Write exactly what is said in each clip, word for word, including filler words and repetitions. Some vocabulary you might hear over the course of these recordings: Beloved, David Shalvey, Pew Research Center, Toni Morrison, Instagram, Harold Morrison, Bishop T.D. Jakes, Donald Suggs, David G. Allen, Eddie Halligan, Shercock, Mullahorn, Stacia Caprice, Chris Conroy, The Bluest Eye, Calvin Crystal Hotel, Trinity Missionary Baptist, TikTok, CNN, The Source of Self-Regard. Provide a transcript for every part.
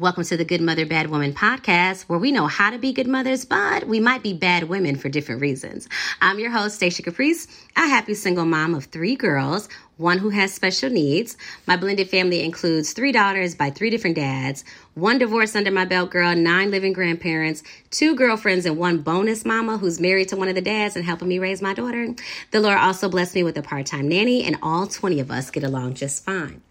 Welcome to the Good Mother, Bad Woman podcast, where we know how to be good mothers, but we might be bad women for different reasons. I'm your host, Stacia Caprice, a happy single mom of three girls, one who has special needs. My blended family includes three daughters by three different dads, one divorce under my belt girl, nine living grandparents, two girlfriends, and one bonus mama who's married to one of the dads and helping me raise my daughter. The Lord also blessed me with a part-time nanny, and all twenty of us get along just fine.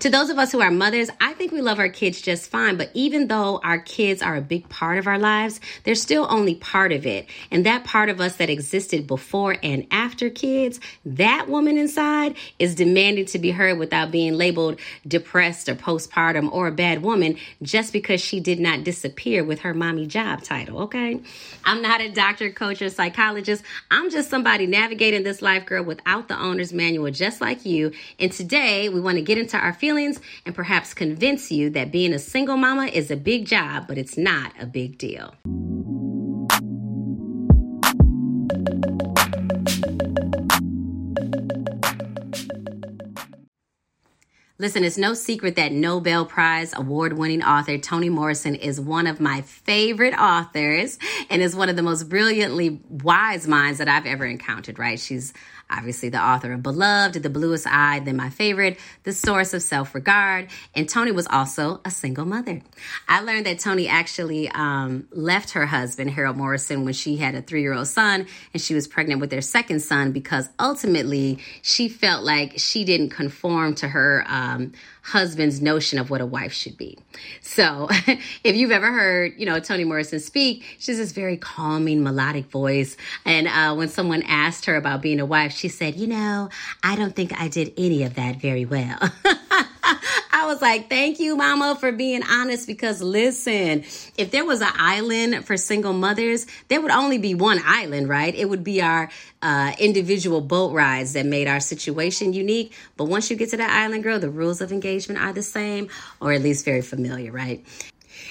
To those of us who are mothers, I think we love our kids just fine, but even though our kids are a big part of our lives, they're still only part of it. And that part of us that existed before and after kids, that woman inside is demanding to be heard without being labeled depressed or postpartum or a bad woman just because she did not disappear with her mommy job title, okay? I'm not a doctor, coach, or psychologist. I'm just somebody navigating this life, girl, without the owner's manual, just like you. And today, we want to get into our feelings and perhaps convince you that being a single mama is a big job, but it's not a big deal. Listen, it's no secret that Nobel Prize award-winning author Toni Morrison is one of my favorite authors and is one of the most brilliantly wise minds that I've ever encountered, right? She's obviously the author of Beloved, The Bluest Eye, then my favorite, The Source of Self-Regard. And Toni was also a single mother. I learned that Toni actually um, left her husband, Harold Morrison, when she had a three-year-old son and she was pregnant with their second son because ultimately she felt like she didn't conform to her um, husband's notion of what a wife should be. So if you've ever heard, you know, Toni Morrison speak, she's this very calming, melodic voice. And uh, when someone asked her about being a wife, she said, you know, I don't think I did any of that very well. I was like, thank you, mama, for being honest, because listen, if there was an island for single mothers, there would only be one island, right? It would be our uh, individual boat rides that made our situation unique. But once you get to that island, girl, the rules of engagement are the same, or at least very familiar, right?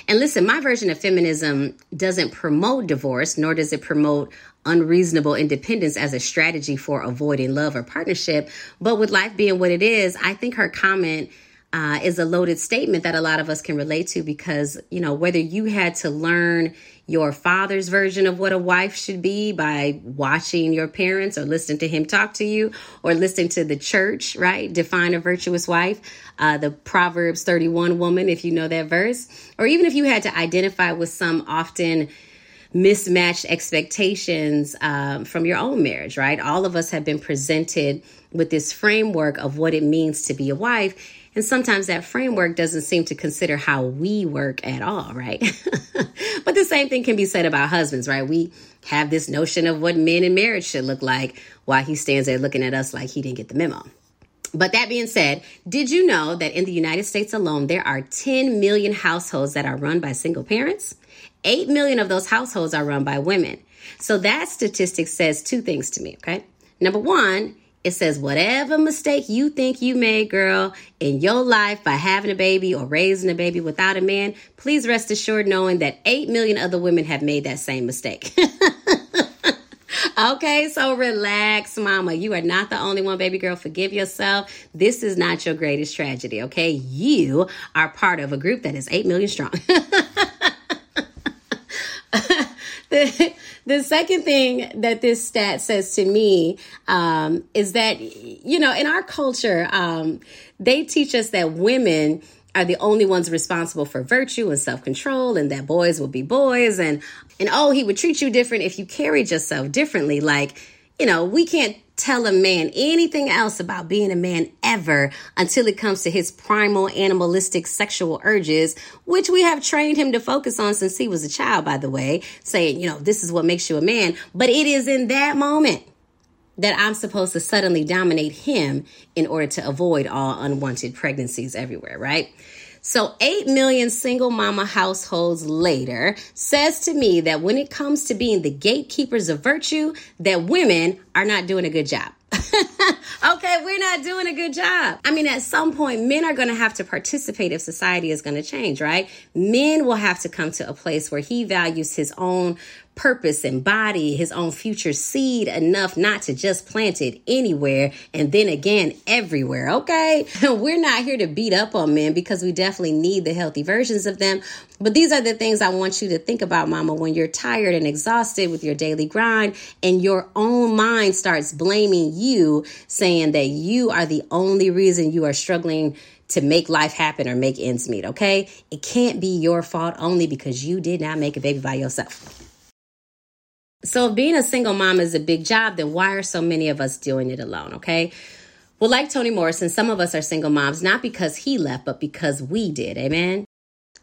And listen, my version of feminism doesn't promote divorce, nor does it promote unreasonable independence as a strategy for avoiding love or partnership. But with life being what it is, I think her comment uh, is a loaded statement that a lot of us can relate to because, you know, whether you had to learn your father's version of what a wife should be by watching your parents or listening to him talk to you or listening to the church, right? Define a virtuous wife, uh, the Proverbs thirty-one woman, if you know that verse, or even if you had to identify with some often mismatched expectations um, from your own marriage, right? All of us have been presented with this framework of what it means to be a wife. And sometimes that framework doesn't seem to consider how we work at all, right? But the same thing can be said about husbands, right? We have this notion of what men in marriage should look like while he stands there looking at us like he didn't get the memo. But that being said, did you know that in the United States alone, there are ten million households that are run by single parents? eight million of those households are run by women. So that statistic says two things to me, okay? Number one, it says whatever mistake you think you made, girl, in your life by having a baby or raising a baby without a man, please rest assured knowing that eight million other women have made that same mistake. Okay, so relax, mama. You are not the only one, baby girl. Forgive yourself. This is not your greatest tragedy, okay? You are part of a group that is eight million strong. The, the second thing that this stat says to me um, is that, you know, in our culture, um, they teach us that women are the only ones responsible for virtue and self-control and that boys will be boys. And, and oh, he would treat you different if you carried yourself differently. Like, you know, we can't tell a man anything else about being a man ever until it comes to his primal animalistic sexual urges, which we have trained him to focus on since he was a child, by the way, saying, you know, this is what makes you a man. But it is in that moment that I'm supposed to suddenly dominate him in order to avoid all unwanted pregnancies everywhere, right? So eight million single mama households later says to me that when it comes to being the gatekeepers of virtue, that women are not doing a good job. Okay, we're not doing a good job. I mean, at some point, men are going to have to participate if society is going to change, right? Men will have to come to a place where he values his own purpose and body, his own future seed enough not to just plant it anywhere and then again everywhere, okay? We're not here to beat up on men because we definitely need the healthy versions of them. But these are the things I want you to think about, mama, when you're tired and exhausted with your daily grind and your own mind starts blaming you, saying that you are the only reason you are struggling to make life happen or make ends meet, okay? It can't be your fault only because you did not make a baby by yourself. So if being a single mom is a big job, then why are so many of us doing it alone, okay? Well, like Toni Morrison, some of us are single moms, not because he left, but because we did, amen?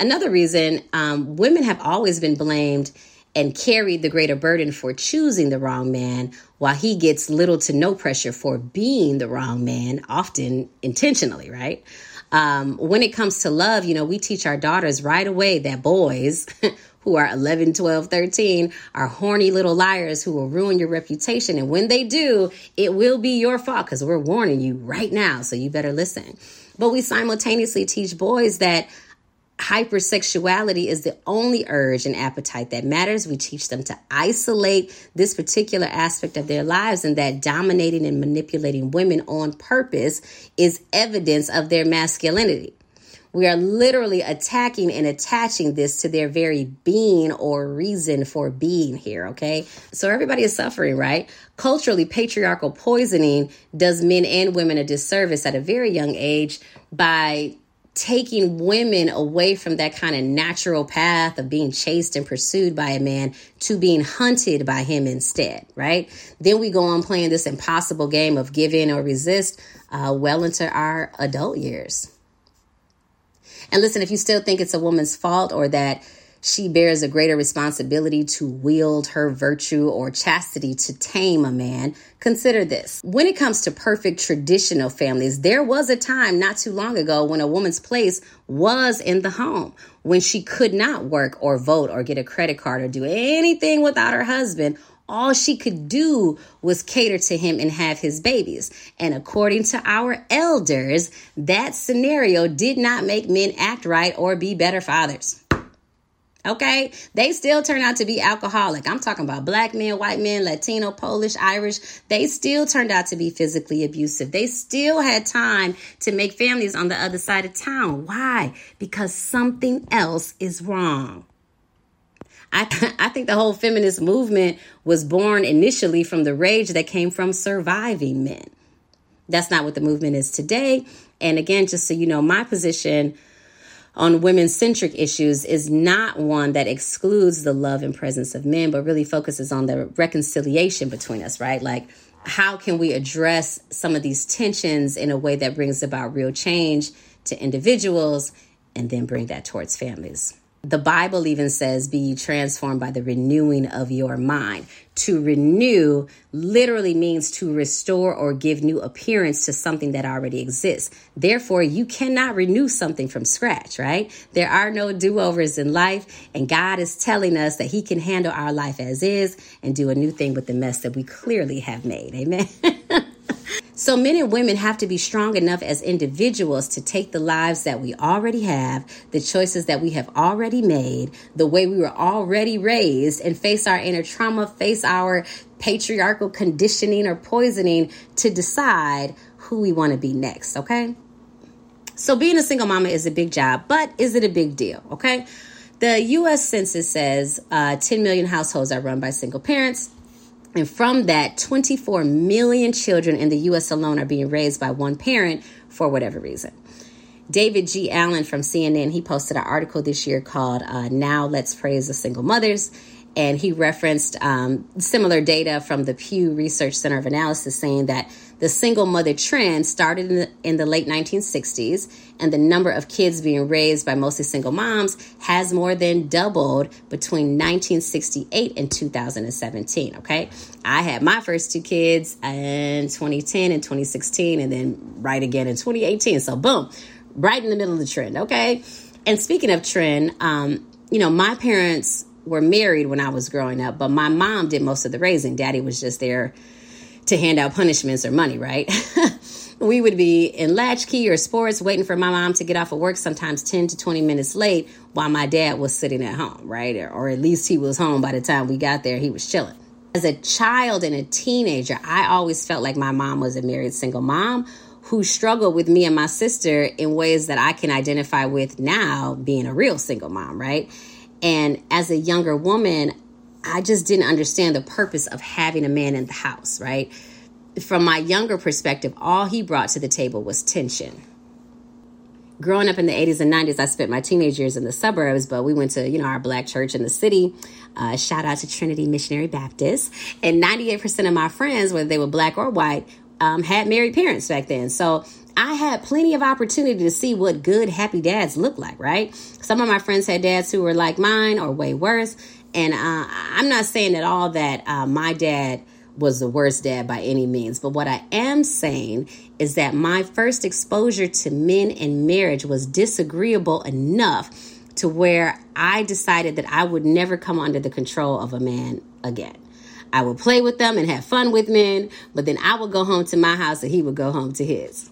Another reason, um, women have always been blamed and carried the greater burden for choosing the wrong man, while he gets little to no pressure for being the wrong man, often intentionally, right? Um, when it comes to love, you know, we teach our daughters right away that boys who are eleven, twelve, thirteen are horny little liars who will ruin your reputation. And when they do, it will be your fault because we're warning you right now. So you better listen. But we simultaneously teach boys that hypersexuality is the only urge and appetite that matters. We teach them to isolate this particular aspect of their lives, and that dominating and manipulating women on purpose is evidence of their masculinity. We are literally attacking and attaching this to their very being or reason for being here, okay? So everybody is suffering, right? Culturally, patriarchal poisoning does men and women a disservice at a very young age by taking women away from that kind of natural path of being chased and pursued by a man to being hunted by him instead, right? Then we go on playing this impossible game of give in or resist uh, well into our adult years. And listen, if you still think it's a woman's fault or that she bears a greater responsibility to wield her virtue or chastity to tame a man, consider this. When it comes to perfect traditional families, there was a time not too long ago when a woman's place was in the home, when she could not work or vote or get a credit card or do anything without her husband. All she could do was cater to him and have his babies. And according to our elders, that scenario did not make men act right or be better fathers. Okay, they still turn out to be alcoholic. I'm talking about black men, white men, Latino, Polish, Irish. They still turned out to be physically abusive. They still had time to make families on the other side of town. Why? Because something else is wrong. I, th- I think the whole feminist movement was born initially from the rage that came from surviving men. That's not what the movement is today. And again, just so you know, my position on women-centric issues is not one that excludes the love and presence of men, but really focuses on the reconciliation between us, right? Like, how can we address some of these tensions in a way that brings about real change to individuals and then bring that towards families? The Bible even says, be transformed by the renewing of your mind. To renew literally means to restore or give new appearance to something that already exists. Therefore, you cannot renew something from scratch, right? There are no do-overs in life, and God is telling us that he can handle our life as is and do a new thing with the mess that we clearly have made. Amen. So men and women have to be strong enough as individuals to take the lives that we already have, the choices that we have already made, the way we were already raised, and face our inner trauma, face our patriarchal conditioning or poisoning to decide who we want to be next, okay? So being a single mama is a big job, but is it a big deal, okay? The U S Census says uh, ten million households are run by single parents. And from that, twenty-four million children in the U S alone are being raised by one parent for whatever reason. David G. Allen from C N N, he posted an article this year called uh, Now Let's Praise the Single Mothers. And he referenced um, similar data from the Pew Research Center of Analysis, saying that the single mother trend started in the, in the late nineteen sixties, and the number of kids being raised by mostly single moms has more than doubled between nineteen sixty-eight and two thousand seventeen, okay? I had my first two kids in twenty ten and twenty sixteen, and then right again in twenty eighteen. So boom, right in the middle of the trend, okay? And speaking of trend, um, you know, my parents were married when I was growing up, but my mom did most of the raising. Daddy was just there to hand out punishments or money, right? we would be in latchkey or sports waiting for my mom to get off of work, sometimes ten to twenty minutes late, while my dad was sitting at home, right? Or, or at least he was home by the time we got there. He was chilling. As a child and a teenager, I always felt like my mom was a married single mom who struggled with me and my sister in ways that I can identify with now, being a real single mom, right? And as a younger woman, I just didn't understand the purpose of having a man in the house, right? From my younger perspective, all he brought to the table was tension. Growing up in the eighties and nineties, I spent my teenage years in the suburbs, but we went to, you know, our black church in the city. Uh, shout out to Trinity Missionary Baptist. And ninety-eight percent of my friends, whether they were black or white, um, had married parents back then. So I had plenty of opportunity to see what good, happy dads look like, right? Some of my friends had dads who were like mine or way worse. And uh, I'm not saying at all that uh, my dad was the worst dad by any means. But what I am saying is that my first exposure to men and marriage was disagreeable enough to where I decided that I would never come under the control of a man again. I would play with them and have fun with men, but then I would go home to my house and he would go home to his.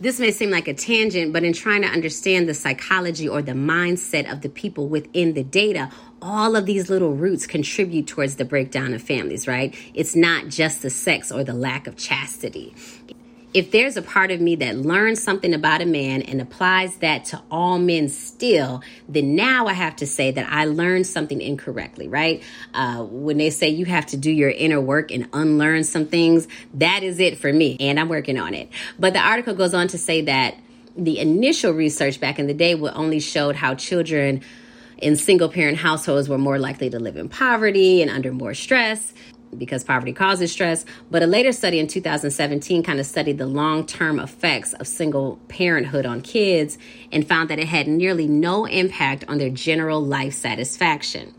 This may seem like a tangent, but in trying to understand the psychology or the mindset of the people within the data, all of these little roots contribute towards the breakdown of families, right? It's not just the sex or the lack of chastity. If there's a part of me that learns something about a man and applies that to all men still, then now I have to say that I learned something incorrectly, right? Uh, when they say you have to do your inner work and unlearn some things, that is it for me, and I'm working on it. But the article goes on to say that the initial research back in the day only showed how children in single-parent households were more likely to live in poverty and under more stress, because poverty causes stress. But a later study in two thousand seventeen kind of studied the long-term effects of single parenthood on kids and found that it had nearly no impact on their general life satisfaction.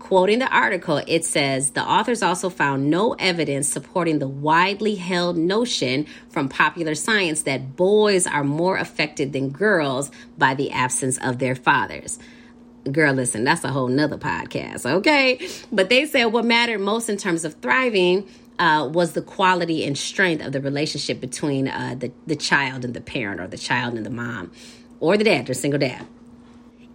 Quoting the article, it says, the authors also found no evidence supporting the widely held notion from popular science that boys are more affected than girls by the absence of their fathers. Girl, listen, that's a whole nother podcast, okay? But they said what mattered most in terms of thriving uh, was the quality and strength of the relationship between uh, the, the child and the parent, or the child and the mom, or the dad, or single dad.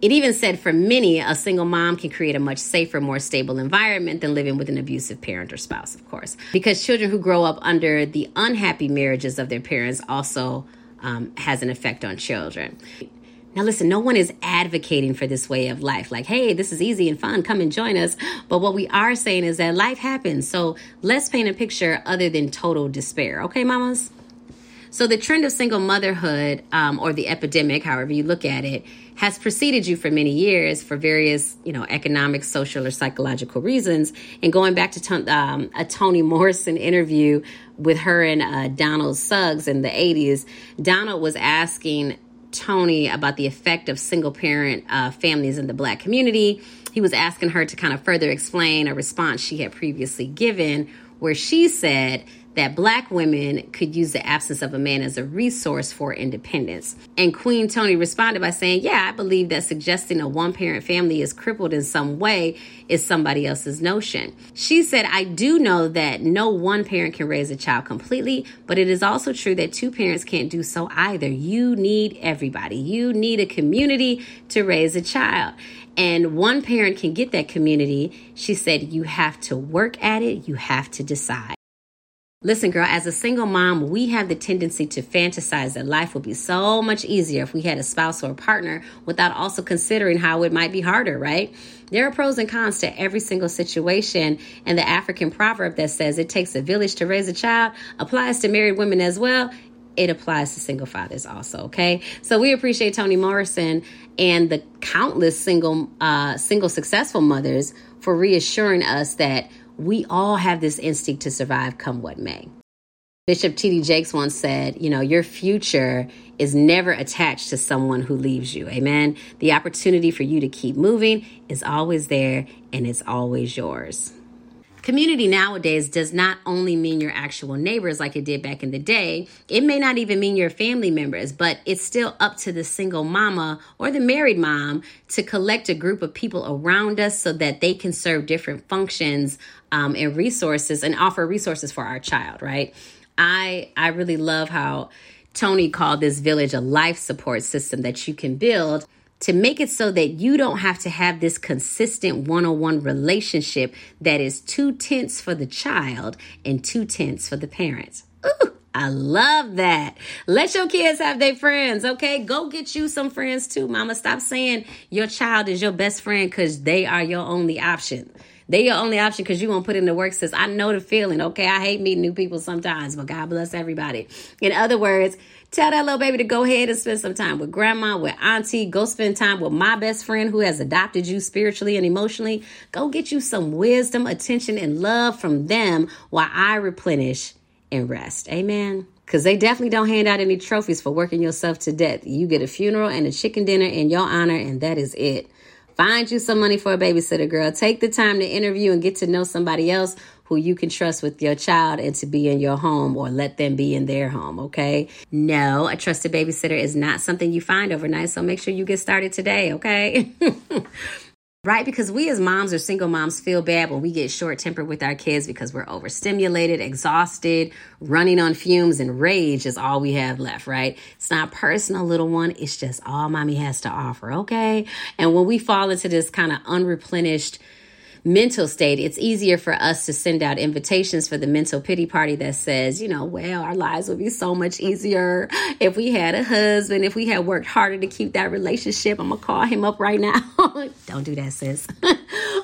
It even said for many, a single mom can create a much safer, more stable environment than living with an abusive parent or spouse, of course, because children who grow up under the unhappy marriages of their parents also um, has an effect on children. Now, listen, no one is advocating for this way of life. Like, hey, this is easy and fun. Come and join us. But what we are saying is that life happens. So let's paint a picture other than total despair. Okay, mamas? So the trend of single motherhood, um, or the epidemic, however you look at it, has preceded you for many years for various, you know, economic, social, or psychological reasons. And going back to ton- um, a Toni Morrison interview with her and uh, Donald Suggs in the eighties, Donald was asking Toni about the effect of single parent uh, families in the Black community. He was asking her to kind of further explain a response she had previously given, where she said that Black women could use the absence of a man as a resource for independence. And Queen Toni responded by saying, yeah, I believe that suggesting a one-parent family is crippled in some way is somebody else's notion. She said, I do know that no one parent can raise a child completely, but it is also true that two parents can't do so either. You need everybody. You need a community to raise a child. And one parent can get that community. She said, you have to work at it. You have to decide. Listen, girl, as a single mom, we have the tendency to fantasize that life would be so much easier if we had a spouse or a partner, without also considering how it might be harder, right? There are pros and cons to every single situation, and the African proverb that says it takes a village to raise a child applies to married women as well. It applies to single fathers also, okay? So we appreciate Toni Morrison and the countless single, uh, single successful mothers for reassuring us that we all have this instinct to survive come what may. Bishop T D Jakes once said, you know, your future is never attached to someone who leaves you. Amen. The opportunity for you to keep moving is always there, and it's always yours. Community nowadays does not only mean your actual neighbors like it did back in the day. It may not even mean your family members, but it's still up to the single mama or the married mom to collect a group of people around us so that they can serve different functions um, and resources, and offer resources for our child, right? I I really love how Toni called this village a life support system that you can build to make it so that you don't have to have this consistent one-on-one relationship that is too tense for the child and too tense for the parents. Ooh, I love that. Let your kids have their friends, okay? Go get you some friends too, mama. Stop saying your child is your best friend because they are your only option. They your only option because you won't put in the work, sis. I know the feeling, okay? I hate meeting new people sometimes, but God bless everybody. In other words, tell that little baby to go ahead and spend some time with grandma, with auntie. Go spend time with my best friend who has adopted you spiritually and emotionally. Go get you some wisdom, attention, and love from them while I replenish and rest. Amen. Because they definitely don't hand out any trophies for working yourself to death. You get a funeral and a chicken dinner in your honor, and that is it. Find you some money for a babysitter, girl. Take the time to interview and get to know somebody else who you can trust with your child and to be in your home, or let them be in their home, okay? No, a trusted babysitter is not something you find overnight, so make sure you get started today, okay? Right? Because we as moms or single moms feel bad when we get short-tempered with our kids because we're overstimulated, exhausted, running on fumes, and rage is all we have left, right? It's not personal, little one. It's just all mommy has to offer, okay? And when we fall into this kind of unreplenished mental state, it's easier for us to send out invitations for the mental pity party that says, you know, well, our lives would be so much easier if we had a husband, if we had worked harder to keep that relationship. I'm going to call him up right now. Don't do that, sis.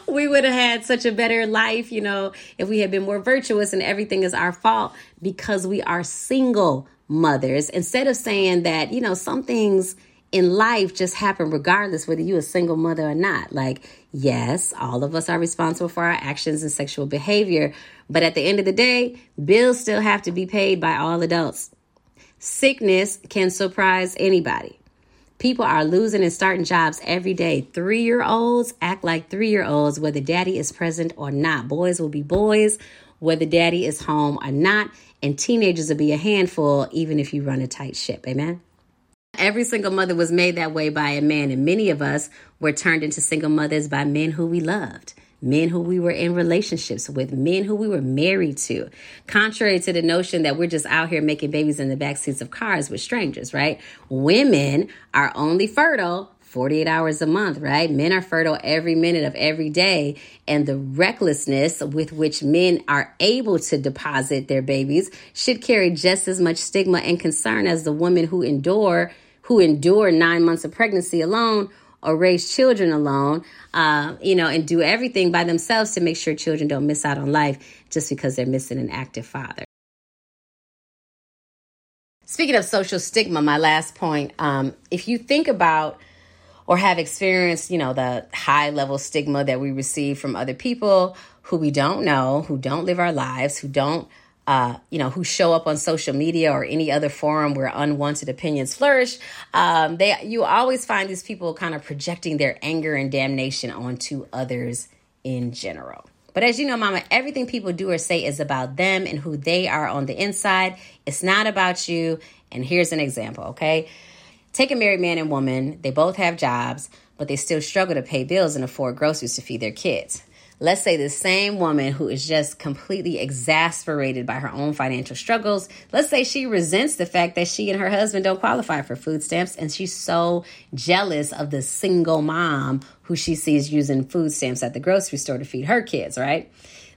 We would have had such a better life, you know, if we had been more virtuous, and everything is our fault because we are single mothers. Instead of saying that, you know, some things in life just happen regardless whether you're a single mother or not. Like, yes, all of us are responsible for our actions and sexual behavior, but at the end of the day, bills still have to be paid by all adults. Sickness can surprise anybody. People are losing and starting jobs every day. Three-year-olds act like three-year-olds whether daddy is present or not. Boys will be boys whether daddy is home or not, and teenagers will be a handful even if you run a tight ship. Amen. Every single mother was made that way by a man, and many of us were turned into single mothers by men who we loved, men who we were in relationships with, men who we were married to. Contrary to the notion that we're just out here making babies in the backseats of cars with strangers, right? Women are only fertile forty-eight hours a month, right? Men are fertile every minute of every day. And the recklessness with which men are able to deposit their babies should carry just as much stigma and concern as the women who endure who endure nine months of pregnancy alone or raise children alone, uh, you know, and do everything by themselves to make sure children don't miss out on life just because they're missing an active father. Speaking of social stigma, my last point, um, if you think about or have experienced, you know, the high level stigma that we receive from other people who we don't know, who don't live our lives, who don't Uh, you know, who show up on social media or any other forum where unwanted opinions flourish, um, they you always find these people kind of projecting their anger and damnation onto others in general. But as you know, mama, everything people do or say is about them and who they are on the inside. It's not about you. And here's an example, okay? Take a married man and woman. They both have jobs, but they still struggle to pay bills and afford groceries to feed their kids. Let's say the same woman who is just completely exasperated by her own financial struggles, let's say she resents the fact that she and her husband don't qualify for food stamps, and she's so jealous of the single mom who she sees using food stamps at the grocery store to feed her kids, right?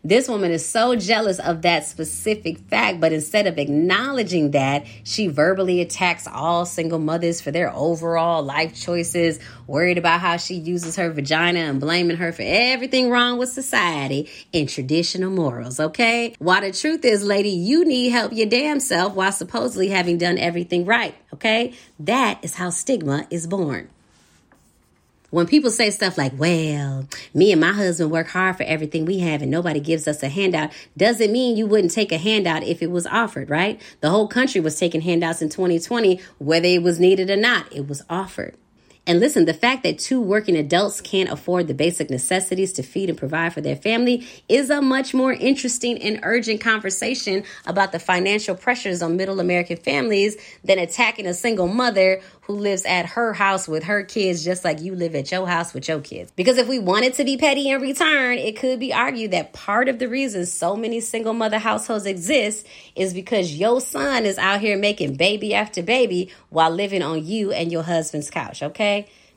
This woman is so jealous of that specific fact, but instead of acknowledging that, she verbally attacks all single mothers for their overall life choices, worried about how she uses her vagina and blaming her for everything wrong with society and traditional morals, okay? While the truth is, lady, you need help your damn self while supposedly having done everything right, okay? That is how stigma is born. When people say stuff like, well, me and my husband work hard for everything we have and nobody gives us a handout, doesn't mean you wouldn't take a handout if it was offered, right? The whole country was taking handouts in twenty twenty, whether it was needed or not, it was offered. And listen, the fact that two working adults can't afford the basic necessities to feed and provide for their family is a much more interesting and urgent conversation about the financial pressures on middle American families than attacking a single mother who lives at her house with her kids, just like you live at your house with your kids. Because if we wanted to be petty in return, it could be argued that part of the reason so many single mother households exist is because your son is out here making baby after baby while living on you and your husband's couch, okay?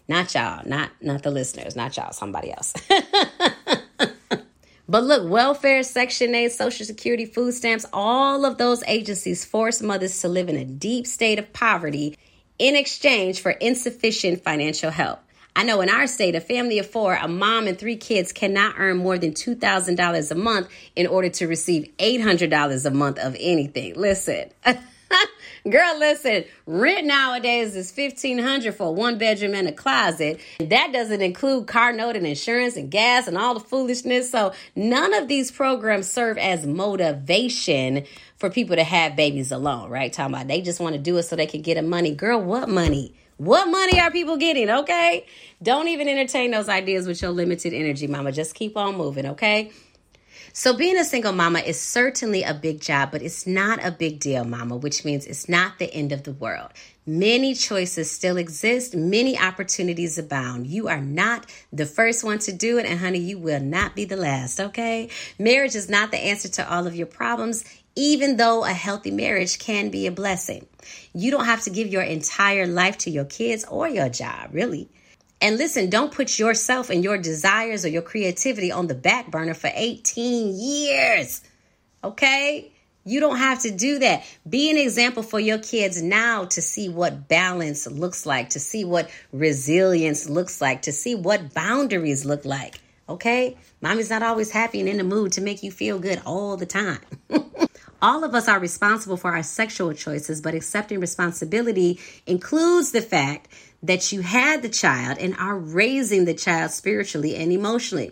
Not y'all, not, not the listeners, not y'all, somebody else. But look, welfare, Section eight, Social Security, food stamps, all of those agencies force mothers to live in a deep state of poverty in exchange for insufficient financial help. I know in our state, a family of four, a mom and three kids cannot earn more than two thousand dollars a month in order to receive eight hundred dollars a month of anything. Listen, girl, listen, rent nowadays is fifteen hundred dollars for a one bedroom and a closet. That doesn't include car note and insurance and gas and all the foolishness. So none of these programs serve as motivation for people to have babies alone, right? Talking about they just want to do it so they can get a money. Girl, what money? What money are people getting, okay? Don't even entertain those ideas with your limited energy, mama. Just keep on moving, okay? So being a single mama is certainly a big job, but it's not a big deal, mama, which means it's not the end of the world. Many choices still exist. Many opportunities abound. You are not the first one to do it, and honey, you will not be the last, okay? Marriage is not the answer to all of your problems, even though a healthy marriage can be a blessing. You don't have to give your entire life to your kids or your job, really. And listen, don't put yourself and your desires or your creativity on the back burner for eighteen years, okay? You don't have to do that. Be an example for your kids now to see what balance looks like, to see what resilience looks like, to see what boundaries look like, okay? Mommy's not always happy and in the mood to make you feel good all the time. All of us are responsible for our sexual choices, but accepting responsibility includes the fact that you had the child and are raising the child spiritually and emotionally,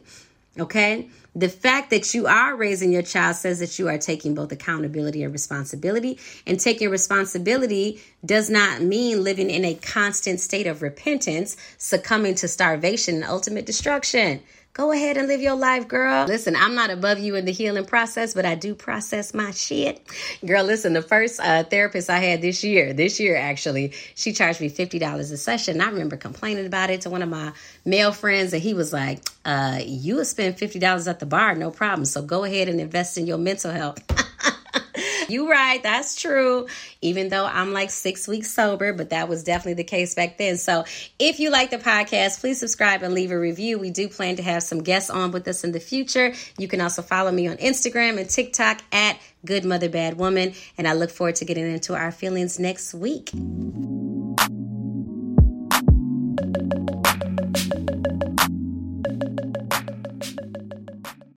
okay? The fact that you are raising your child says that you are taking both accountability and responsibility, and taking responsibility does not mean living in a constant state of repentance, succumbing to starvation and ultimate destruction. Go ahead and live your life, girl. Listen, I'm not above you in the healing process, but I do process my shit. Girl, listen, the first uh, therapist I had this year, this year actually, she charged me fifty dollars a session. I remember complaining about it to one of my male friends, and he was like, uh, you would spend fifty dollars at the bar, no problem. So go ahead and invest in your mental health. You right, that's true. Even though I'm like six weeks sober, but that was definitely the case back then. So if you like the podcast, please subscribe and leave a review. We do plan to have some guests on with us in the future. You can also follow me on Instagram and TikTok at Good Mother Bad Woman. And I look forward to getting into our feelings next week.